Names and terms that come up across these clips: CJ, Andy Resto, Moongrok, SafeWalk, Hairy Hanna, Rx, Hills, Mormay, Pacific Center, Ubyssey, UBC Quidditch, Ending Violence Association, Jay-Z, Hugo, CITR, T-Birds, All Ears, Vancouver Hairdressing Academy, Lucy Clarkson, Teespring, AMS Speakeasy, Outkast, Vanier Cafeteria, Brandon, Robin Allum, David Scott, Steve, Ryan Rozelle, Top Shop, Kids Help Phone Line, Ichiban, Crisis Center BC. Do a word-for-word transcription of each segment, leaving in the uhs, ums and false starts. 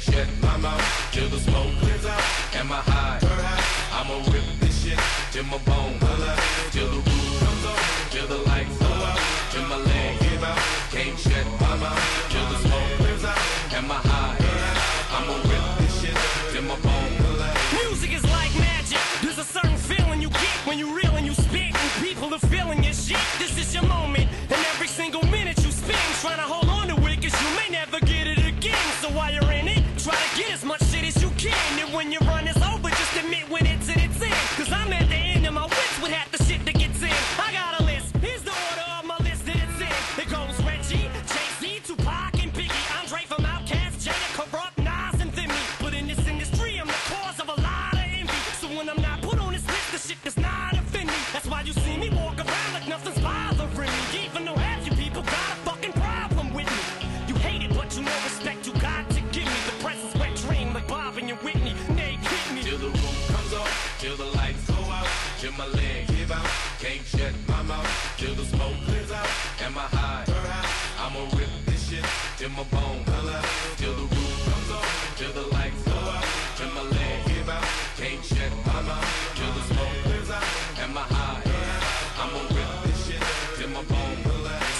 Shut my mouth till the smoke clears out and my eyes turn out. I'ma rip this shit till my bone comes out, till the roof comes on, till the lights go out, till my leg give out. Can't shut my mouth till the smoke clears out and my eyes turn out. I'ma rip this shit till my bone comes out. Music is like magic. There's a certain feeling you get when you reel and you spit and people are feeling your shit. This is your moment and every single minute you spend trying to hold on to it, cause you may never get it again. So while you're in it, try to get as much shit as you can. And when your run is over, just admit when it's in its end. Cause I'm at the end of my wits with half the shit that gets in. I got a list, here's the order of my list that it's in. It goes Reggie, Jay-Z, Tupac, and Biggie. Andre from Outkast, Jada, Corrupt, Nas, and Thimmy. But in this industry, I'm the cause of a lot of envy. So when I'm not put on this list, the shit does not offend me. That's why you see me walk around like nothing's bothering me. Even though half you people got a fucking problem with me. You hate it, but you know respect you got to give me. The press is wet dream like Bob and Whitney. Nay, hit me till the roof comes on, till the lights go out, till my leg give out. Can't shut my mouth till the smoke clears out and my eyes turn out. I'ma rip this shit till my bone comes out, till the roof comes on, till the lights go out, till my leg give out. Can't shut my mouth till the smoke clears out and my eyes turn out. I'ma rip this shit till my bone comes out. As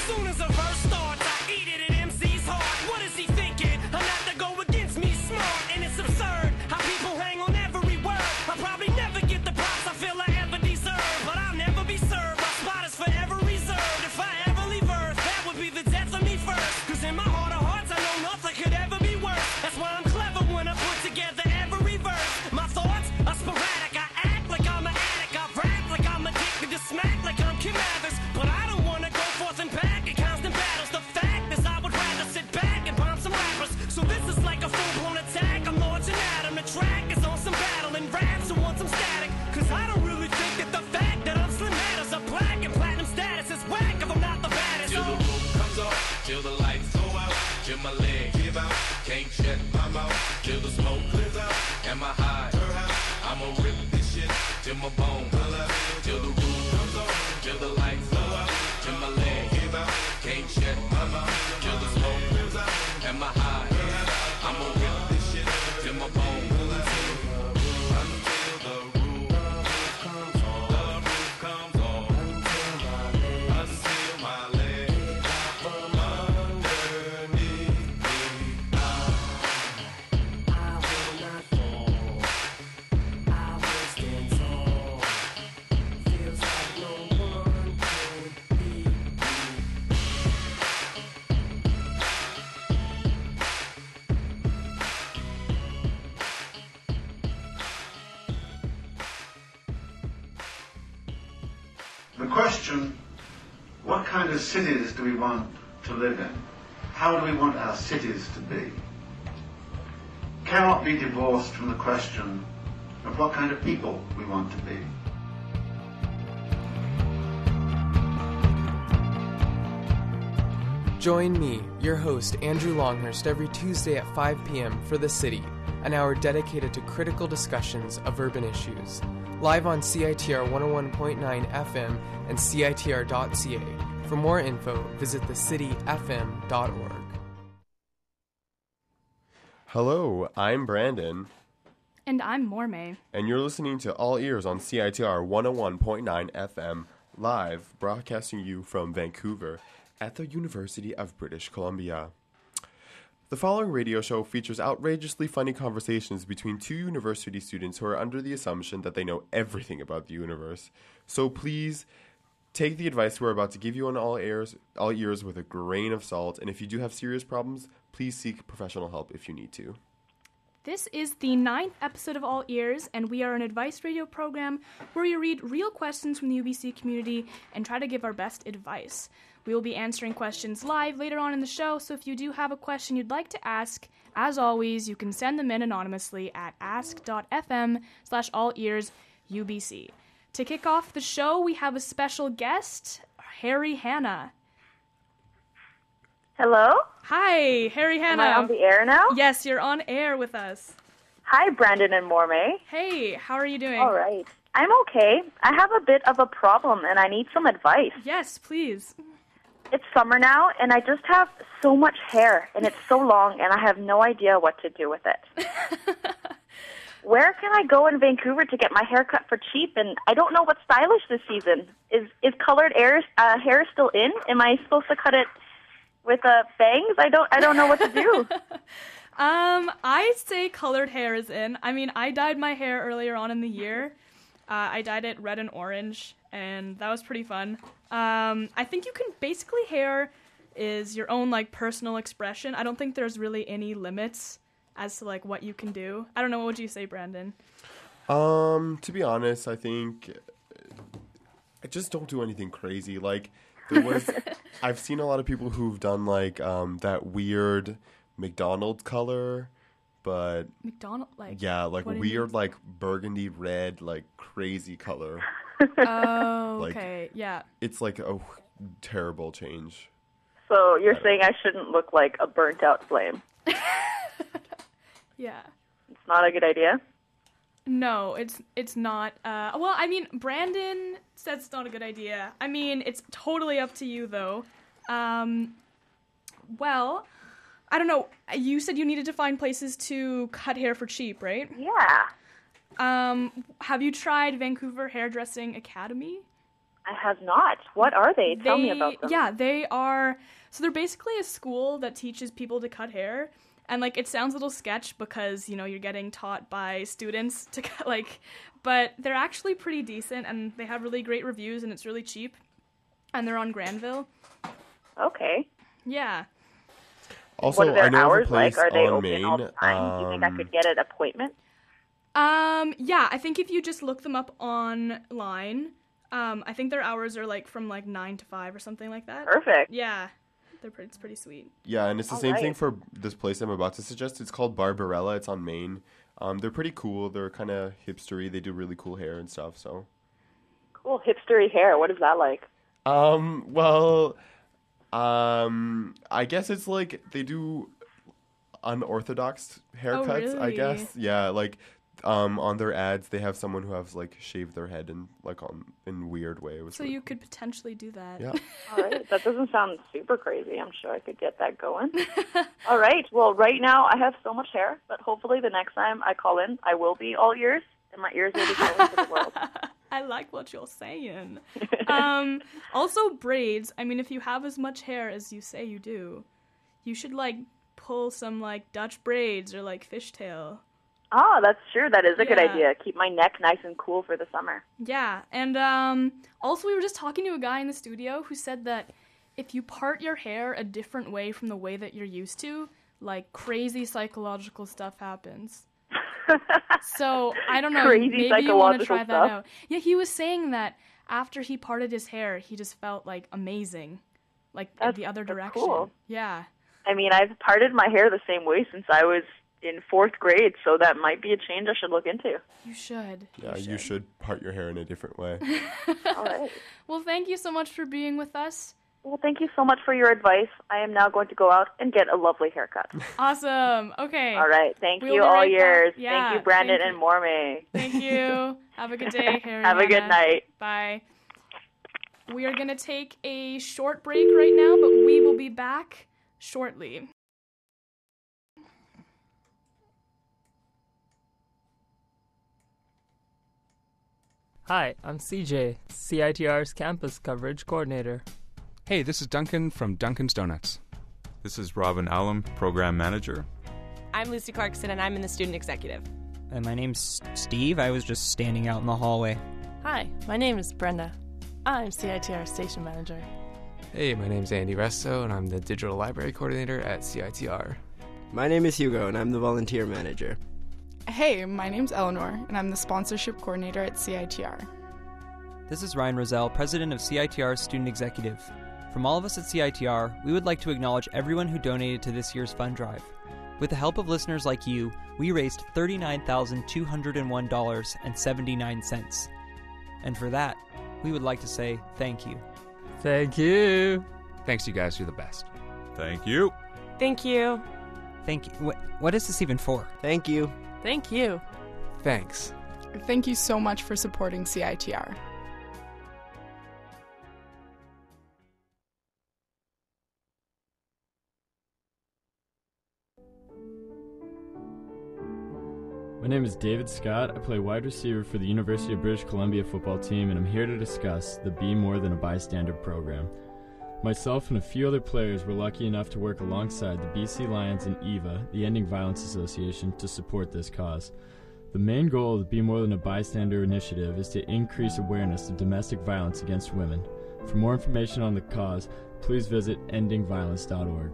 soon as a verse starts, I eat it at M C's heart. What is he thinking? I'm not to go against me smart, and it's absurd how people hang on every word. I probably never get the props I feel I ever deserve, but I'll never be served. My spot is forever reserved. If I ever leave Earth, that would be the death of me first. Cause in my heart of hearts, I know nothing could ever be worse. That's why I'm clever when I put together every verse. My thoughts are sporadic. I act like I'm an addict. I rap like I'm addicted to smack like I'm Kim Mathers. But I don't wanna go forth and back in constant battles. The fact is I would rather sit back and bomb some rappers. So this is like a full-blown attack. I'm launching at 'em. The track is on some battle and raps who want some static. Cause I don't really think that the fact that I'm slim matters. I'm black and platinum status is whack if I'm not the baddest. Till the roof comes on, till the lights go out, till my leg give out. Can't shut my mouth till the smoke clears out and my eyes turn out. I'ma rip this shit till my bone comes out, till the roof comes on, till the lights go out, till my leg give out. Can't shut my mouth till the smoke clears out and my eyes turn out. I'ma rip this shit till my bone comes out. Until the roof comes on, the roof comes on. Until my leg from underneath me. I will not fall. I will stand tall. Feels like no one can beat me. The question, what kind of cities do we want to live in? How do we want our cities to be? Cannot be divorced from the question of what kind of people we want to be. Join me, your host, Andrew Longhurst, every Tuesday at five p m for The City, an hour dedicated to critical discussions of urban issues. Live on C I T R one oh one point nine F M and C I T R dot C A. For more info, visit the city f m dot org. Hello, I'm Brandon, And I'm Mormay. and you're listening to All Ears on C I T R one oh one point nine F M, live broadcasting you from Vancouver at the University of British Columbia. The following radio show features outrageously funny conversations between two university students who are under the assumption that they know everything about the universe. So please take the advice we're about to give you on all ears, all ears with a grain of salt. And if you do have serious problems, please seek professional help if you need to. This is the ninth episode of All Ears, and we are an advice radio program where we read real questions from the U B C community and try to give our best advice. We will be answering questions live later on in the show, so if you do have a question you'd like to ask, as always, you can send them in anonymously at ask dot f m slash all ears U B C. To kick off the show, we have a special guest, Hairy Hanna. Hello? Hi, Hairy Hanna. Am I on the air now? Yes, you're on air with us. Hi, Brandon and Mormay. Hey, how are you doing? All right. I'm okay. I have a bit of a problem, and I need some advice. Yes, please. it's summer now, and I just have so much hair, and it's so long, and I have no idea what to do with it. Where can I go in Vancouver to get my hair cut for cheap? And I don't know what's stylish this season. Is is colored hair, uh, hair still in? Am I supposed to cut it with uh, bangs? I don't I don't know what to do. um, I say colored hair is in. I mean, I dyed my hair earlier on in the year. Uh, I dyed it red and orange, and that was pretty fun. Um, I think you can basically hair is your own like personal expression. I don't think there's really any limits as to like what you can do. I don't know, what would you say, Brandon? Um, to be honest, I think I just don't do anything crazy. Like there was, I've seen a lot of people who've done like um that weird McDonald's color, but McDonald's like yeah, like weird like burgundy red like crazy color. Oh, okay, like, yeah. It's like a terrible change. So you're I saying I shouldn't look like a burnt out flame? Yeah. It's not a good idea? No, it's it's not. Uh, well, I mean, Brandon said it's not a good idea. I mean, it's totally up to you, though. Um, well, I don't know. You said you needed to find places to cut hair for cheap, right? Yeah. Um, have you tried Vancouver Hairdressing Academy? I have not. What are they? Tell they, me about them. Yeah, they are... So they're basically a school that teaches people to cut hair. And, like, it sounds a little sketch because, you know, you're getting taught by students to cut, like... But they're actually pretty decent, and they have really great reviews, and it's really cheap. And they're on Granville. Okay. Yeah. Also, what are their hours like? Are they open Maine all the time? Um, Do you think I could get an appointment? Um, yeah, I think if you just look them up online... Um, I think their hours are, like, from, like, nine to five or something like that. Perfect. Yeah. They're pretty, it's pretty sweet. Yeah, and it's the All same right. thing for this place I'm about to suggest. It's called Barbarella. It's on Maine. Um, they're pretty cool. They're kind of hipstery. They do really cool hair and stuff, so. Cool. Hipstery hair. What is that like? Um, well, um, I guess it's, like, they do unorthodox haircuts, oh, really? I guess. Yeah, like... Um, on their ads, they have someone who has, like, shaved their head in, like, on, in weird way. So really you cool. could potentially do that. Yeah. All right. That doesn't sound super crazy. I'm sure I could get that going. All right. Well, right now I have so much hair, but hopefully the next time I call in, I will be all ears, and my ears will be going to the world. I like what you're saying. um, also, braids. I mean, if you have as much hair as you say you do, you should, like, pull some, like, Dutch braids or, like, fishtail. Oh, that's true. That is a yeah. good idea. Keep my neck nice and cool for the summer. Yeah. And um, also we were just talking to a guy in the studio who said that if you part your hair a different way from the way that you're used to, like crazy psychological stuff happens. So I don't know. Crazy maybe psychological you want to try that stuff. Out. Yeah, he was saying that after he parted his hair, he just felt like amazing, like that's, the other direction. Cool. Yeah. I mean, I've parted my hair the same way since I was... in fourth grade, so that might be a change I should look into. You should. Yeah, you should, you should part your hair in a different way. All right. Well, thank you so much for being with us. Well, thank you so much for your advice. I am now going to go out and get a lovely haircut. Awesome. Okay. All right. Thank we'll you all right yours. Yeah, thank you, Brandon thank you. and Mormay. Thank you. Have a good day, Hairy Have Hanna. A good night. Bye. We are going to take a short break right now, but we will be back shortly. Hi, I'm C J, C I T R's campus coverage coordinator. Hey, this is Duncan from Duncan's Donuts. This is Robin Allum, program manager. I'm Lucy Clarkson, and I'm in the student executive. And my name's Steve. I was just standing out in the hallway. Hi, my name is Brenda. I'm C I T R station manager. Hey, my name's Andy Resto, and I'm the digital library coordinator at C I T R. My name is Hugo, and I'm the volunteer manager. Hey, my name's Eleanor, and I'm the sponsorship coordinator at C I T R. This is Ryan Rozelle, president of C I T R's student executive. From all of us at C I T R, we would like to acknowledge everyone who donated to this year's fund drive. With the help of listeners like you, we raised thirty-nine thousand two hundred one dollars and seventy-nine cents. And for that, we would like to say thank you. Thank you. Thanks, you guys. You're the best. Thank you. Thank you. Thank you. What, what is this even for? Thank you. Thank you. Thanks. Thank you so much for supporting C I T R. My name is David Scott. I play wide receiver for the University of British Columbia football team, and I'm here to discuss the Be More Than a Bystander program. Myself and a few other players were lucky enough to work alongside the B C Lions and EVA, the Ending Violence Association, to support this cause. The main goal of the Be More Than a Bystander initiative is to increase awareness of domestic violence against women. For more information on the cause, please visit ending violence dot org.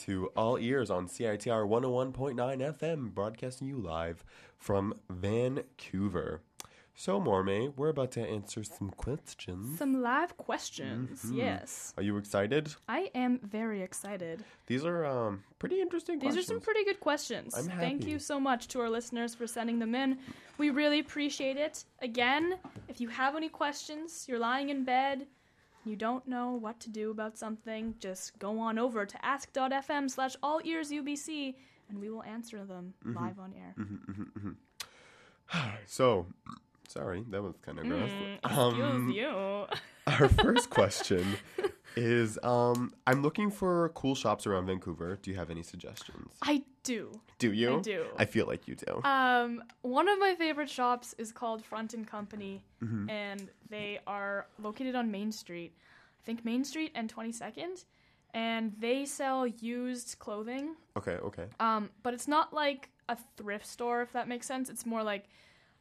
To all ears on C I T R one oh one point nine F M, broadcasting you live from Vancouver. So, Mormay, we're about to answer some questions. Some live questions, mm-hmm. Yes. Are you excited? I am very excited. These are um, pretty interesting These questions. These are some pretty good questions. I'm happy. Thank you so much to our listeners for sending them in. We really appreciate it. Again, if you have any questions, you're lying in bed, you don't know what to do about something, just go on over to ask dot f m slash all ears U B C and we will answer them mm-hmm. live on air. Mm-hmm, mm-hmm, mm-hmm. So, sorry, that was kind of gross. Mm, excuse um, you. Our first question is, um, I'm looking for cool shops around Vancouver. Do you have any suggestions? I do. Do you? I do. I feel like you do. Um, one of my favorite shops is called Front and Company, mm-hmm. and they are located on Main Street. I think Main Street and twenty-second, and they sell used clothing. Okay, okay. Um, but it's not like a thrift store, if that makes sense. It's more like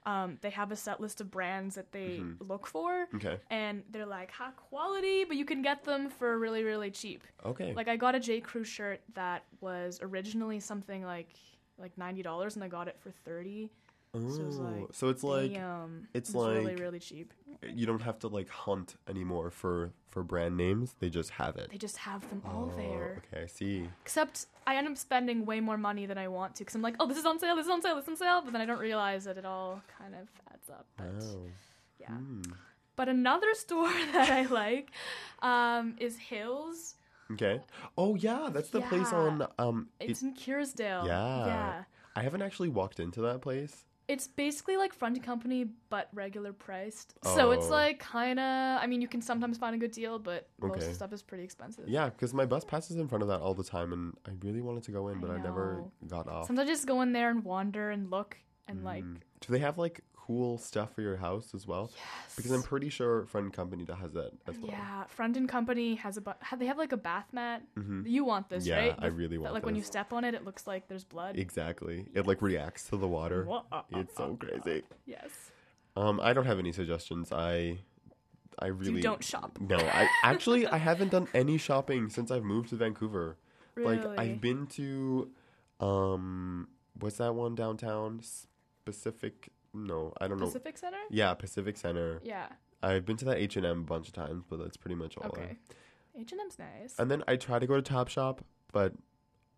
um, they have a set list of brands that they mm-hmm. look for, okay. and they're like high quality, but you can get them for really, really cheap. Okay. Like I got a J. Crew shirt that was originally something like like ninety dollars, and I got it for thirty. Oh, so, it was like, so it's like damn, it's, it's like really, really cheap. You don't have to like hunt anymore for for brand names; they just have it. They just have them all oh, there. Okay, I see. Except I end up spending way more money than I want to because I'm like, oh, this is on sale, this is on sale, this is on sale, but then I don't realize that it all kind of adds up. But oh. yeah. Mm. But another store that I like um, is Hills. Okay. Oh yeah, that's the yeah. place on um. It's it, in Kearsdale. Yeah. Yeah. I haven't actually walked into that place. It's basically like Front Company, but regular priced. Oh. So it's like kind of, I mean, you can sometimes find a good deal, but most okay. of the stuff is pretty expensive. Yeah, because my bus passes in front of that all the time, and I really wanted to go in, but I, I never got off. Sometimes I just go in there and wander and look and mm. like. Do they have like cool stuff for your house as well? Yes. Because I'm pretty sure Front Company has that as well. Yeah, Front Company has a, bu- they have like a bath mat. Mm-hmm. You want this, yeah, right? Yeah, I really want that, like, this. Like when you step on it, it looks like there's blood. Exactly. Yes. It like reacts to the water. Whoa, uh, it's so uh, crazy. Uh, yes. Um, I don't have any suggestions. I, I really. You don't shop. No, I actually, I haven't done any shopping since I've moved to Vancouver. Really? Like I've been to, um, what's that one downtown? Pacific. No, I don't know. Pacific Center? Yeah, Pacific Center. Yeah. I've been to that H and M a bunch of times, but that's pretty much all. Okay. H and M's nice. And then I try to go to Top Shop, but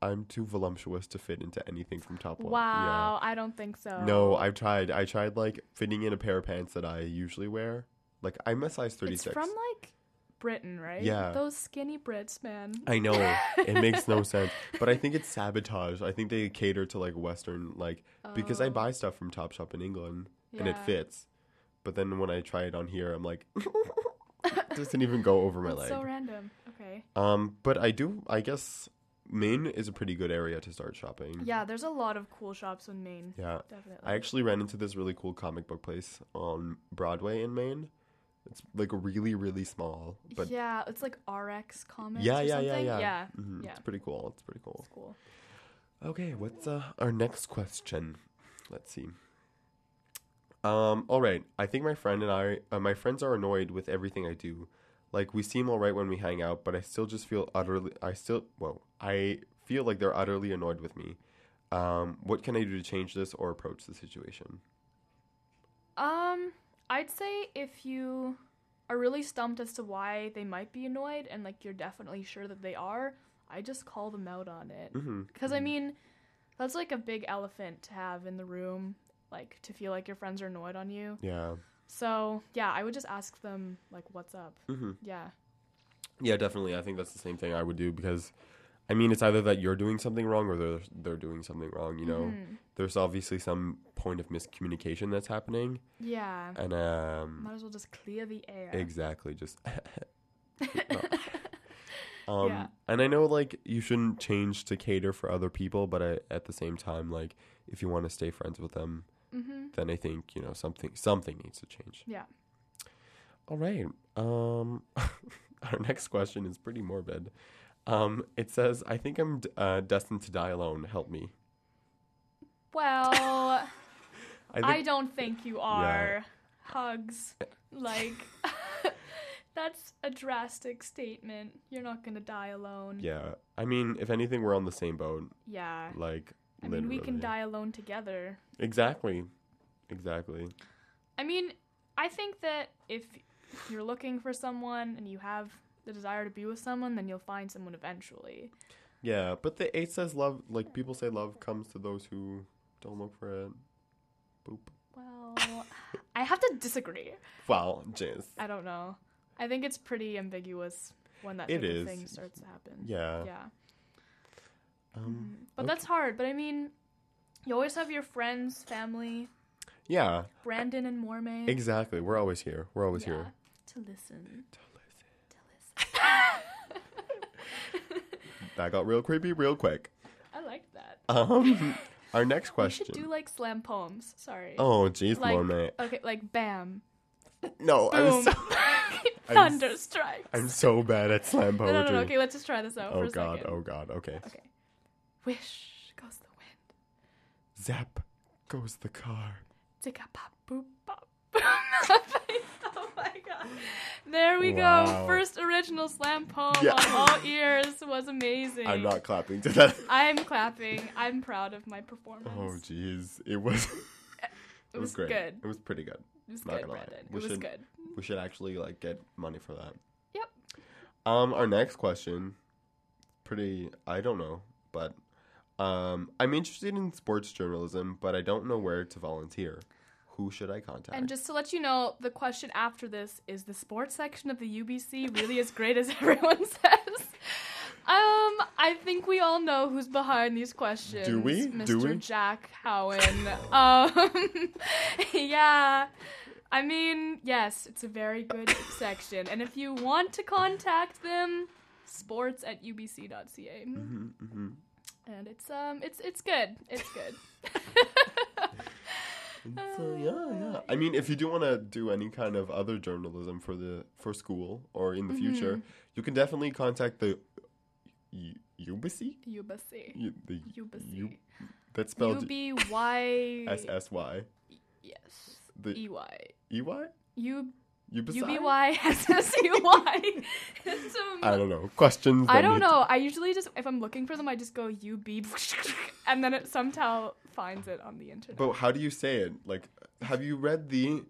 I'm too voluptuous to fit into anything from Top Shop. Wow, yeah. I don't think so. No, I've tried. I tried, like, fitting in a pair of pants that I usually wear. Like, I'm a size thirty-six. It's from, like, Britain, right? Yeah. Those skinny Brits, man. I know. It makes no sense. But I think it's sabotage. I think they cater to, like, Western, like, oh. because I buy stuff from Top Shop in England, yeah. and it fits. But then when I try it on here, I'm like, it doesn't even go over my That's leg. It's so random. Okay. Um, but I do, I guess, Maine is a pretty good area to start shopping. Yeah, there's a lot of cool shops in Maine. Yeah. Definitely. I actually ran into this really cool comic book place on Broadway in Maine. It's, like, really, really small. But yeah, it's, like, Rx comics yeah, or yeah, something. Yeah, yeah, yeah. Mm-hmm. Yeah. It's pretty cool. It's pretty cool. It's cool. Okay, what's uh, our next question? Let's see. Um, all right. I think my friend and I, uh, my friends are annoyed with everything I do. Like, we seem all right when we hang out, but I still just feel utterly, I still, well, I feel like they're utterly annoyed with me. Um, what can I do to change this or approach the situation? Um, I'd say if you are really stumped as to why they might be annoyed and, like, you're definitely sure that they are, I just call them out on it. Because, mm-hmm. mm-hmm. I mean, that's, like, a big elephant to have in the room, like, to feel like your friends are annoyed on you. Yeah. So, yeah, I would just ask them, like, what's up? Mm-hmm. Yeah. Yeah, definitely. I think that's the same thing I would do because, I mean, it's either that you're doing something wrong or they're, they're doing something wrong, you know? Mm-hmm. There's obviously some point of miscommunication that's happening. Yeah. And, um... might as well just clear the air. Exactly. Just... Um, yeah. And I know, like, you shouldn't change to cater for other people, but I, at the same time, like, if you want to stay friends with them, mm-hmm. then I think, you know, something something needs to change. Yeah. All right. Um, our next question is pretty morbid. Um, it says, I think I'm d- uh, destined to die alone. Help me. Well, I, think, I don't think you are. Yeah. Hugs. Like... That's a drastic statement. You're not going to die alone. Yeah. I mean, if anything, we're on the same boat. Yeah. Like, I literally. mean, we can die alone together. Exactly. Exactly. I mean, I think that if you're looking for someone and you have the desire to be with someone, then you'll find someone eventually. Yeah. But the eight says love, like, people say love comes to those who don't look for it. Boop. Well, I have to disagree. Well, jeez. I don't know. I think it's pretty ambiguous when that type of thing starts to happen. Yeah. Yeah. Um, but okay. That's hard. But, I mean, you always have your friends, family. Yeah. Brandon and Mormay. Exactly. We're always here. We're always yeah. here. To listen. To listen. To listen. That got real creepy real quick. I like that. Um, our next question. We should do, like, slam poems. Sorry. Oh, jeez, like, Mormay. Okay, like, bam. No, I was so... Thunderstrikes. I'm, I'm so bad at slam poetry. No, no, no, okay, let's just try this out oh, for a God, second. Oh, God, oh, God, okay. Okay. Whish goes the wind. Zap goes the car. Zicka-pop-boop-pop. Oh, my God. There we wow. go. First original slam poem yeah. on all ears was amazing. I'm not clapping to that. I'm clapping. I'm proud of my performance. Oh, jeez. It was... it, it was, was great. Good. It was pretty good. It was not good, Brandon. Lie. It we was should, good. We should actually, like, get money for that. Yep. Um, our next question, pretty, I don't know, but um, I'm interested in sports journalism, but I don't know where to volunteer. Who should I contact? And just to let you know, the question after this is the sports section of the U B C really as great as everyone says? Um, I think we all know who's behind these questions. Do we? Mister Do we? Jack Howen. um, yeah. I mean, yes, it's a very good section. And if you want to contact them, sports at U B C dot C A. Mm-hmm, mm-hmm. And it's, um, it's, it's good. It's good. So, yeah, yeah. I mean, if you do want to do any kind of other journalism for the, for school or in the mm-hmm. future, you can definitely contact the... U- Ubyssey? Ubyssey. U- the Ubyssey. U- that's spelled... U B Y... S S Y. Yes. The E Y. E Y? U- Ubyssey? U B Y S S E Y. um, I don't know. Questions? I don't know. To... I usually just... If I'm looking for them, I just go U B... and then it somehow finds it on the internet. But how do you say it? Like, have you read the...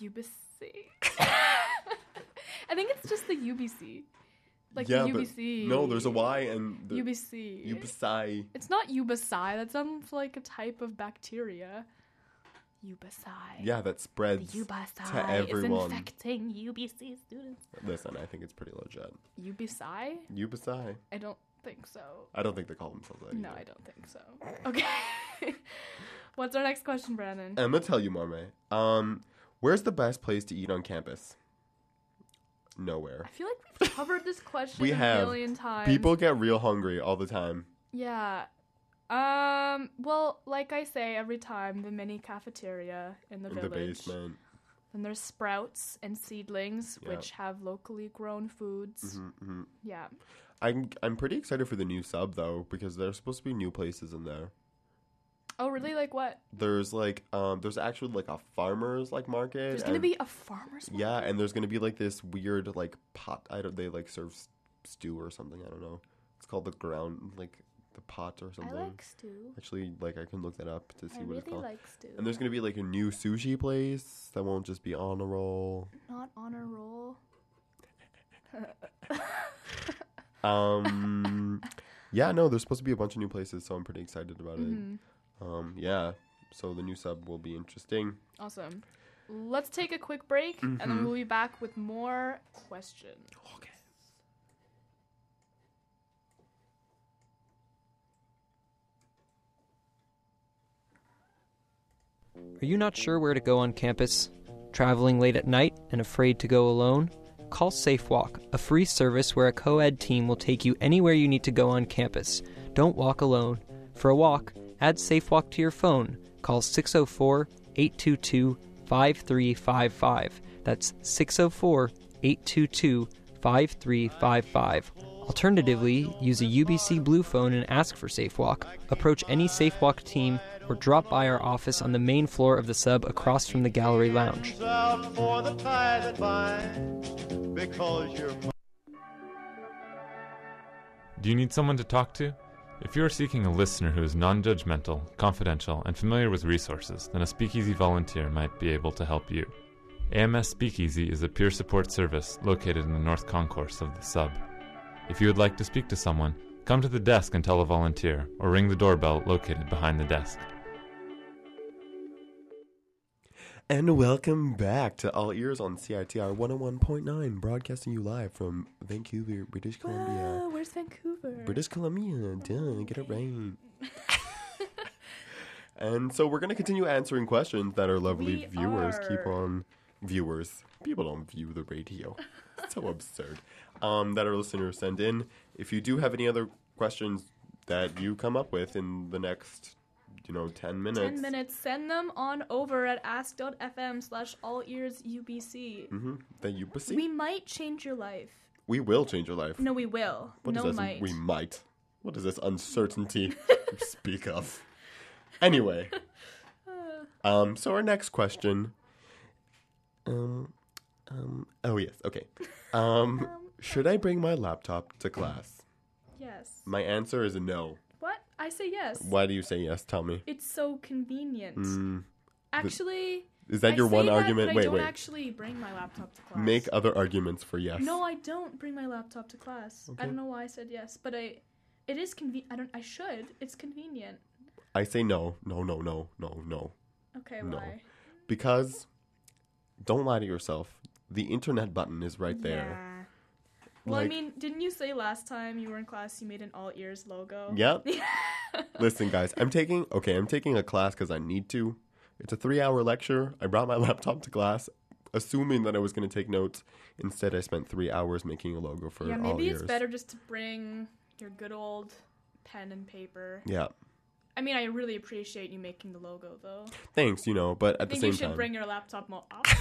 Ubyssey. I think it's just the U B C. Like yeah, U B C. But no, there's a Y and... The U B C. Ubyssey. It's not Ubyssey. That sounds like a type of bacteria. Ubyssey. Yeah, that spreads the Ubyssey to everyone. Is infecting U B C students. Listen, I think it's pretty legit. Ubyssey? Ubyssey. I don't think so. I don't think they call themselves that either. No, I don't think so. Okay. What's our next question, Brandon? I'm going to tell you, Mormay. Um, where's the best place to eat on campus? Nowhere. I feel like we've covered this question we a have. million times. People get real hungry all the time. Yeah. Um. Well, like I say every time, the mini cafeteria in the in village. The basement. And there's sprouts and seedlings, yeah. which have locally grown foods. Mm-hmm, mm-hmm. Yeah. I'm I'm pretty excited for the new sub though, because there's supposed to be new places in there. Oh, really? Like what? There's like, um, there's actually like a farmer's like market. There's gonna and, be a farmer's market? Yeah, and there's gonna be like this weird like pot. I don't. They like serve stew or something. I don't know. It's called the ground like. The pot or something. I like stew. Actually, like I can look that up to see I what really it's called. I really like stew. And there's gonna be like a new sushi place that won't just be on a roll. Not on a roll. um, yeah, no, there's supposed to be a bunch of new places, so I'm pretty excited about mm-hmm. it. Um, yeah, so the new sub will be interesting. Awesome. Let's take a quick break, mm-hmm. and then we'll be back with more questions. Okay. Are you not sure where to go on campus? Traveling late at night and afraid to go alone? Call SafeWalk, a free service where a co-ed team will take you anywhere you need to go on campus. Don't walk alone. For a walk, add SafeWalk to your phone. Call six oh four, eight two two, five three five five. That's six oh four, eight two two, five three five five. Alternatively, use a U B C Blue phone and ask for SafeWalk. Approach any SafeWalk team or drop by our office on the main floor of the sub across from the gallery lounge. Do you need someone to talk to? If you are seeking a listener who is non-judgmental, confidential, and familiar with resources, then a Speakeasy volunteer might be able to help you. A M S Speakeasy is a peer support service located in the North Concourse of the sub. If you would like to speak to someone, come to the desk and tell a volunteer, or ring the doorbell located behind the desk. And welcome back to All Ears on C I T R one oh one point nine, broadcasting you live from Vancouver, British Columbia. Wow, where's Vancouver? British Columbia, duh, get it right. And so we're going to continue answering questions that our lovely we viewers are. keep on... Viewers. People don't view the radio. So absurd. Um, that our listeners send in. If you do have any other questions that you come up with in the next, you know, ten minutes. ten minutes. Send them on over at ask dot f m slash all ears U B C. Mm-hmm. The U B C. We might change your life. We will change your life. No, we will. What no, is this? Might. We might. What is this uncertainty you speak of? Anyway. Um, so our next question. Um, um, oh, yes. Okay. Um... um Should I bring my laptop to class? Yes. My answer is no. What? I say yes. Why do you say yes? Tell me. It's so convenient. Mm, actually... Is that I your one that, argument? Wait, I don't wait. actually bring my laptop to class. Make other arguments for yes. No, I don't bring my laptop to class. Okay. I don't know why I said yes, but I... It is convenient. I don't... I should. It's convenient. I say no. No, no, no, no, no. Okay, no. Why? Because... Don't lie to yourself. The internet button is right there. Yeah. Well, like, I mean, didn't you say last time you were in class you made an All Ears logo? Yep. Listen, guys, I'm taking, okay, I'm taking a class because I need to. It's a three-hour lecture. I brought my laptop to class, assuming that I was going to take notes. Instead, I spent three hours making a logo for All Ears. Yeah, maybe it's better just to bring your good old pen and paper. Yeah. I mean, I really appreciate you making the logo, though. Thanks, you know, but at the same time... I think you should bring your laptop more often.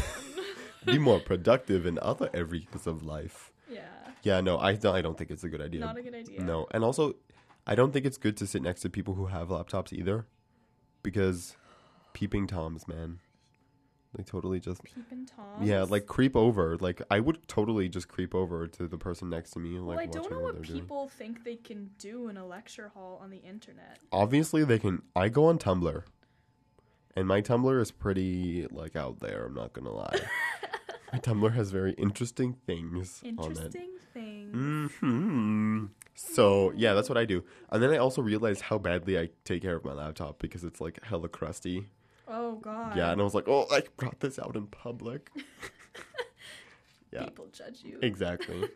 Be more productive in other areas of life. Yeah. Yeah, no, I, I don't think it's a good idea. Not a good idea. No, and also, I don't think it's good to sit next to people who have laptops either, because peeping toms, man. Like, totally just... Peeping toms? Yeah, like, creep over. Like, I would totally just creep over to the person next to me. Like, well, I don't know what, what people doing. think they can do in a lecture hall on the internet. Obviously, they can... I go on Tumblr, and my Tumblr is pretty, like, out there. I'm not gonna lie. My Tumblr has very interesting things interesting on it. Interesting things. Mm-hmm. So, yeah, that's what I do. And then I also realized how badly I take care of my laptop because it's, like, hella crusty. Oh, God. Yeah, and I was like, oh, I brought this out in public. Yeah. People judge you. Exactly.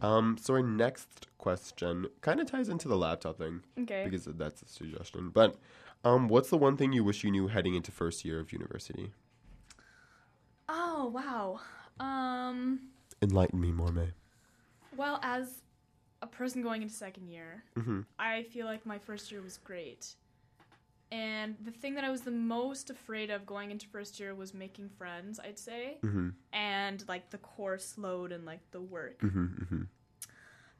um. So our next question kind of ties into the laptop thing. Okay. Because that's a suggestion. But um, what's the one thing you wish you knew heading into first year of university? Oh, wow. Um, Enlighten me, Mormay. Well, as a person going into second year, mm-hmm. I feel like my first year was great. And the thing that I was the most afraid of going into first year was making friends, I'd say. Mm-hmm. And, like, the course load and, like, the work. Mm-hmm, mm-hmm.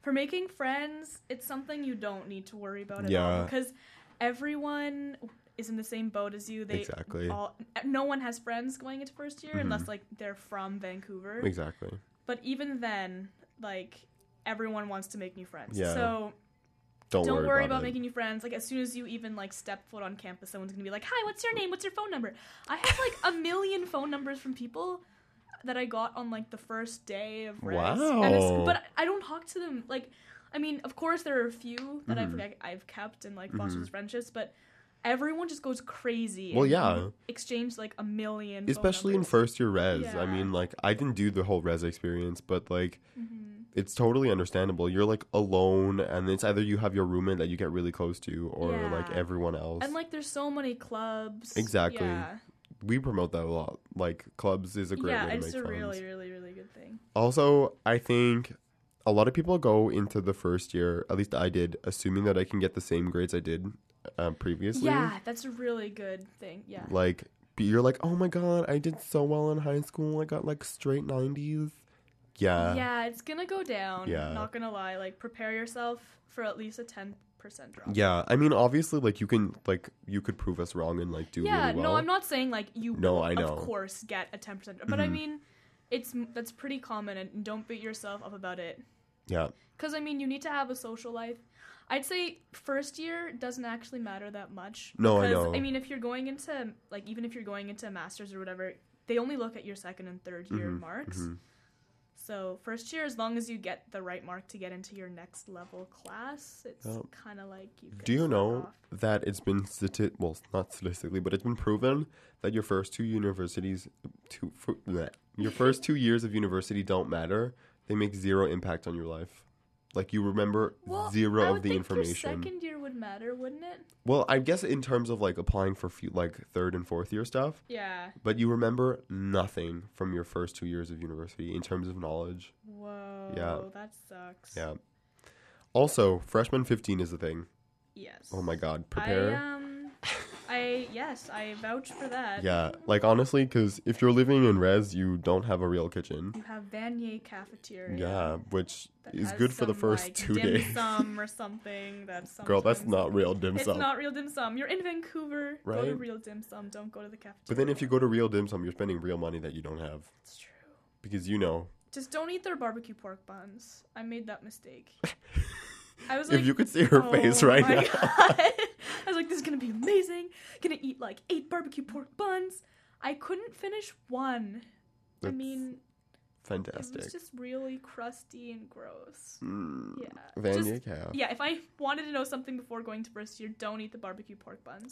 For making friends, it's something you don't need to worry about at yeah. all. Because everyone is in the same boat as you. They exactly. All, no one has friends going into first year mm-hmm. unless like they're from Vancouver. Exactly. But even then, like everyone wants to make new friends. Yeah. So don't, don't worry, worry about, about making new friends. Like as soon as you even like step foot on campus, someone's gonna be like, "Hi, what's your name? What's your phone number?" I have like a million phone numbers from people that I got on like the first day of Rx. Wow. At a school, but I don't talk to them. Like, I mean, of course there are a few that mm-hmm. I've like, I've kept and like fostered mm-hmm. friendships, but everyone just goes crazy. Well, and yeah. Exchange like a million. Especially in first year res. Yeah. I mean, like I didn't do the whole res experience, but like mm-hmm. it's totally understandable. You're like alone, and it's either you have your roommate that you get really close to, or yeah. like everyone else. And like there's so many clubs. Exactly. Yeah. We promote that a lot. Like clubs is a great yeah, way to make friends. Yeah, it's a really, really, really good thing. Also, I think a lot of people go into the first year, at least I did, assuming that I can get the same grades I did uh, previously. Yeah, that's a really good thing. Yeah. Like, you're like, oh my God, I did so well in high school. I got like straight nineties. Yeah. Yeah, it's going to go down. Yeah. Not going to lie. Like, prepare yourself for at least a ten percent drop. Yeah. I mean, obviously, like, you can, like, you could prove us wrong and, like, do yeah, really well. Yeah, no, I'm not saying, like, you no, will, I know. of course, get a ten percent drop. But mm-hmm. I mean, it's that's pretty common, and don't beat yourself up about it. Yeah. Because, I mean, you need to have a social life. I'd say first year doesn't actually matter that much. No, because, I know. I mean, if you're going into, like, even if you're going into a master's or whatever, they only look at your second and third year mm-hmm. marks. Mm-hmm. So first year, as long as you get the right mark to get into your next level class, it's oh. kind of like you can do you know off. that it's been, stati- well, not statistically, but it's been proven that your first two universities, two, for, bleh, your first two years of university don't matter. They make zero impact on your life. Like, you remember well, zero I would of the think information. Your second year would matter, wouldn't it? Well, I guess in terms of, like, applying for, few, like, third and fourth year stuff. Yeah. But you remember nothing from your first two years of university in terms of knowledge. Whoa. Yeah. That sucks. Yeah. Also, freshman fifteen is the thing. Yes. Oh, my God. Prepare. I, um, I, yes, I vouch for that. Yeah. Like, honestly, because if you're living in res, you don't have a real kitchen. You have Vanier cafeteria. Yeah, which... is good for the first like, two dim days. Dim sum or something. That's Girl, that's not real dim sum. It's not real dim sum. You're in Vancouver. Right? Go to real dim sum. Don't go to the cafeteria. But then if you go to real dim sum, you're spending real money that you don't have. It's true. Because you know. Just don't eat their barbecue pork buns. I made that mistake. I was like, if you could see her oh face right now. I was like, this is going to be amazing. Going to eat like eight barbecue pork buns. I couldn't finish one. That's... I mean... fantastic. It was just really crusty and gross. Mm, yeah. Vanier cow. Yeah, if I wanted to know something before going to first year, don't eat the barbecue pork buns.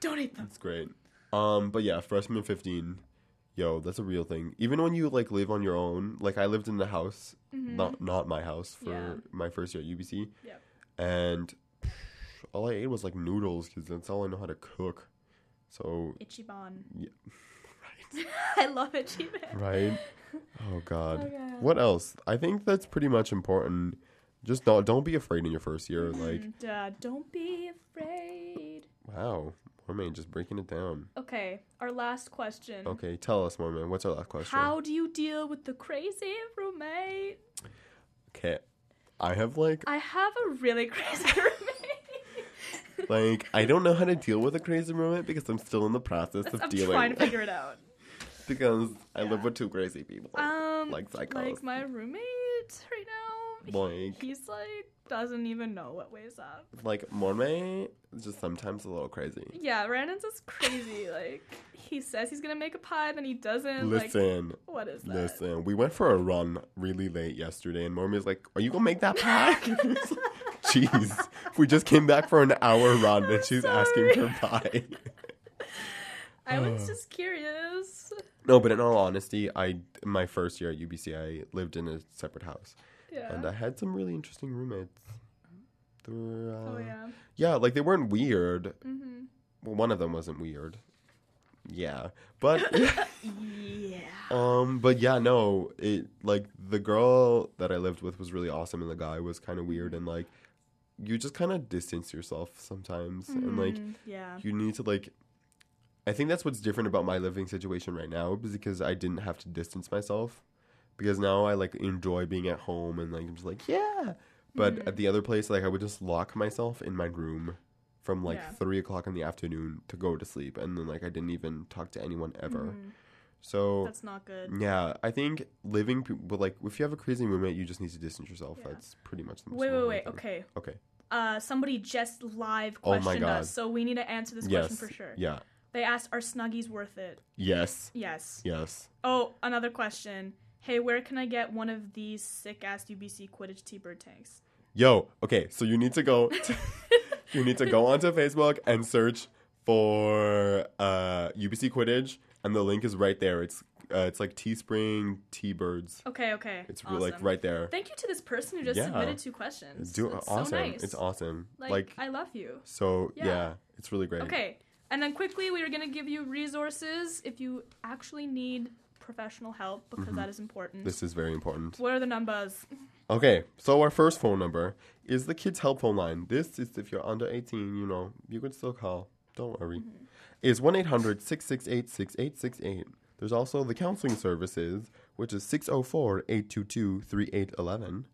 Don't eat them. That's great. Um, but yeah, freshman fifteen, yo, that's a real thing. Even when you, like, live on your own, like, I lived in the house, mm-hmm. not not my house, for yeah. my first year at U B C. Yeah. And pff, all I ate was, like, noodles, because that's all I know how to cook. So... Ichiban. Yeah. I love it, Ichiban. Right? Oh, God. Oh, yeah. What else? I think that's pretty much important. Just don't, don't be afraid in your first year. Like, uh, don't be afraid. Wow. Mormay, just breaking it down. Okay. Our last question. Okay. Tell us, Mormay. What's our last question? How do you deal with the crazy roommate? Okay. I have, like... I have a really crazy roommate. Like, I don't know how to deal with a crazy roommate because I'm still in the process of I'm dealing. I'm trying to figure it out. Because yeah. I live with two crazy people. Um, like psychos. Like my roommate right now. Like. He, he's like, doesn't even know what weighs up. Like, Mormay is just sometimes a little crazy. Yeah, Brandon's just crazy. Like, he says he's going to make a pie, then he doesn't. Listen. Like, what is that? Listen, we went for a run really late yesterday, and Mormay's like, are you going to make that pie? Jeez, we just came back for an hour run, and she's sorry. asking for pie. I was just curious. No, but in all honesty, I my first year at U B C, I lived in a separate house, yeah. and I had some really interesting roommates. They were, uh, oh yeah, yeah, like they weren't weird. Mm-hmm. Well, one of them wasn't weird. Yeah, but yeah. Um, but yeah, no, it like the girl that I lived with was really awesome, and the guy was kind of weird, and like. You just kind of distance yourself sometimes. Mm, and, like, yeah. you need to, like... I think that's what's different about my living situation right now is because I didn't have to distance myself. Because now I, like, enjoy being at home and, like, I'm just like, yeah. But mm. at the other place, like, I would just lock myself in my room from like yeah. three o'clock in the afternoon to go to sleep, and then like I didn't even talk to anyone ever. Mm-hmm. So that's not good. Yeah, I think living, but like if you have a crazy roommate, you just need to distance yourself. Yeah. That's pretty much the most. Wait, wait, wait. Thing. Okay. Okay. Uh, somebody just live questioned oh my God. us, so we need to answer this yes. question for sure. Yeah. They asked, "Are snuggies worth it?" Yes. Yes. Yes. Oh, another question. Hey, where can I get one of these sick ass U B C Quidditch T-bird tanks? Yo, okay, so you need to go. To, you need to go onto Facebook and search for uh, U B C Quidditch. And the link is right there. It's uh, it's like Teespring T-Birds. Okay, okay. It's awesome. Like right there. Thank you to this person who just yeah. submitted two questions. Do That's awesome. So nice. It's awesome. Like, like I love you. So yeah. yeah, it's really great. Okay, and then quickly we are gonna give you resources if you actually need professional help, because mm-hmm. that is important. This is very important. What are the numbers? Okay, so our first phone number is the Kids Help Phone Line. This is if you're under eighteen, you know, you could still call. Don't worry. Mm-hmm. Is one eight hundred six six eight six eight six eight. There's also the counseling services, which is six oh four eight two two three eight one one.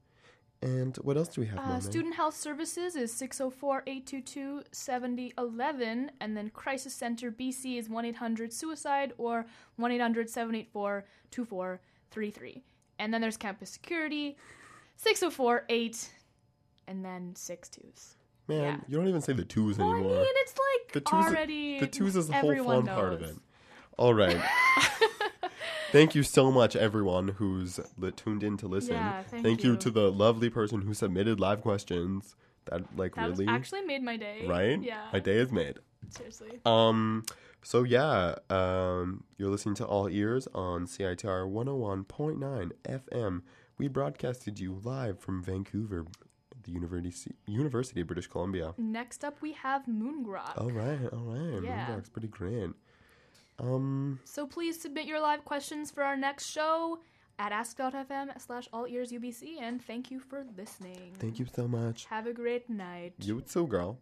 And what else do we have? Uh, student health services is six oh four eight two two seven oh one one. And then Crisis Center B C is one eight hundred suicide or one eight hundred seven eight four two four three three. And then there's campus security, six oh four eight and then six twos. Man, yeah. you don't even say the twos well, anymore. I mean, it's like the twos already. Is, the twos is the whole fun knows. part of it. All right. Thank you so much, everyone who's li- tuned in to listen. Yeah, thank thank you. you to the lovely person who submitted live questions. That like that really actually made my day. Right? Yeah, my day is made. Seriously. Um. So yeah. Um. You're listening to All Ears on C I T R one oh one point nine F M. We broadcasted you live from Vancouver, the University University of British Columbia. Next up, we have Moongrok. All right, all right. Yeah. Moongrok's pretty great. Um, so please submit your live questions for our next show at ask dot f m slash all ears U B C, and thank you for listening. Thank you so much. Have a great night. You too, girl.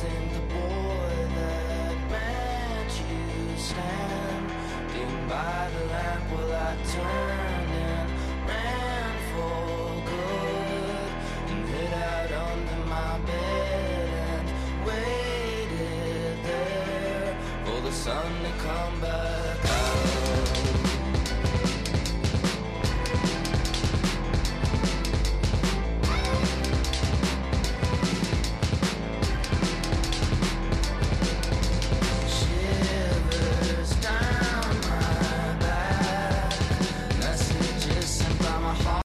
And the boy that meant you standing by the lamp while I turned and ran for good and hid out under my bed and waited there for the sun to come back.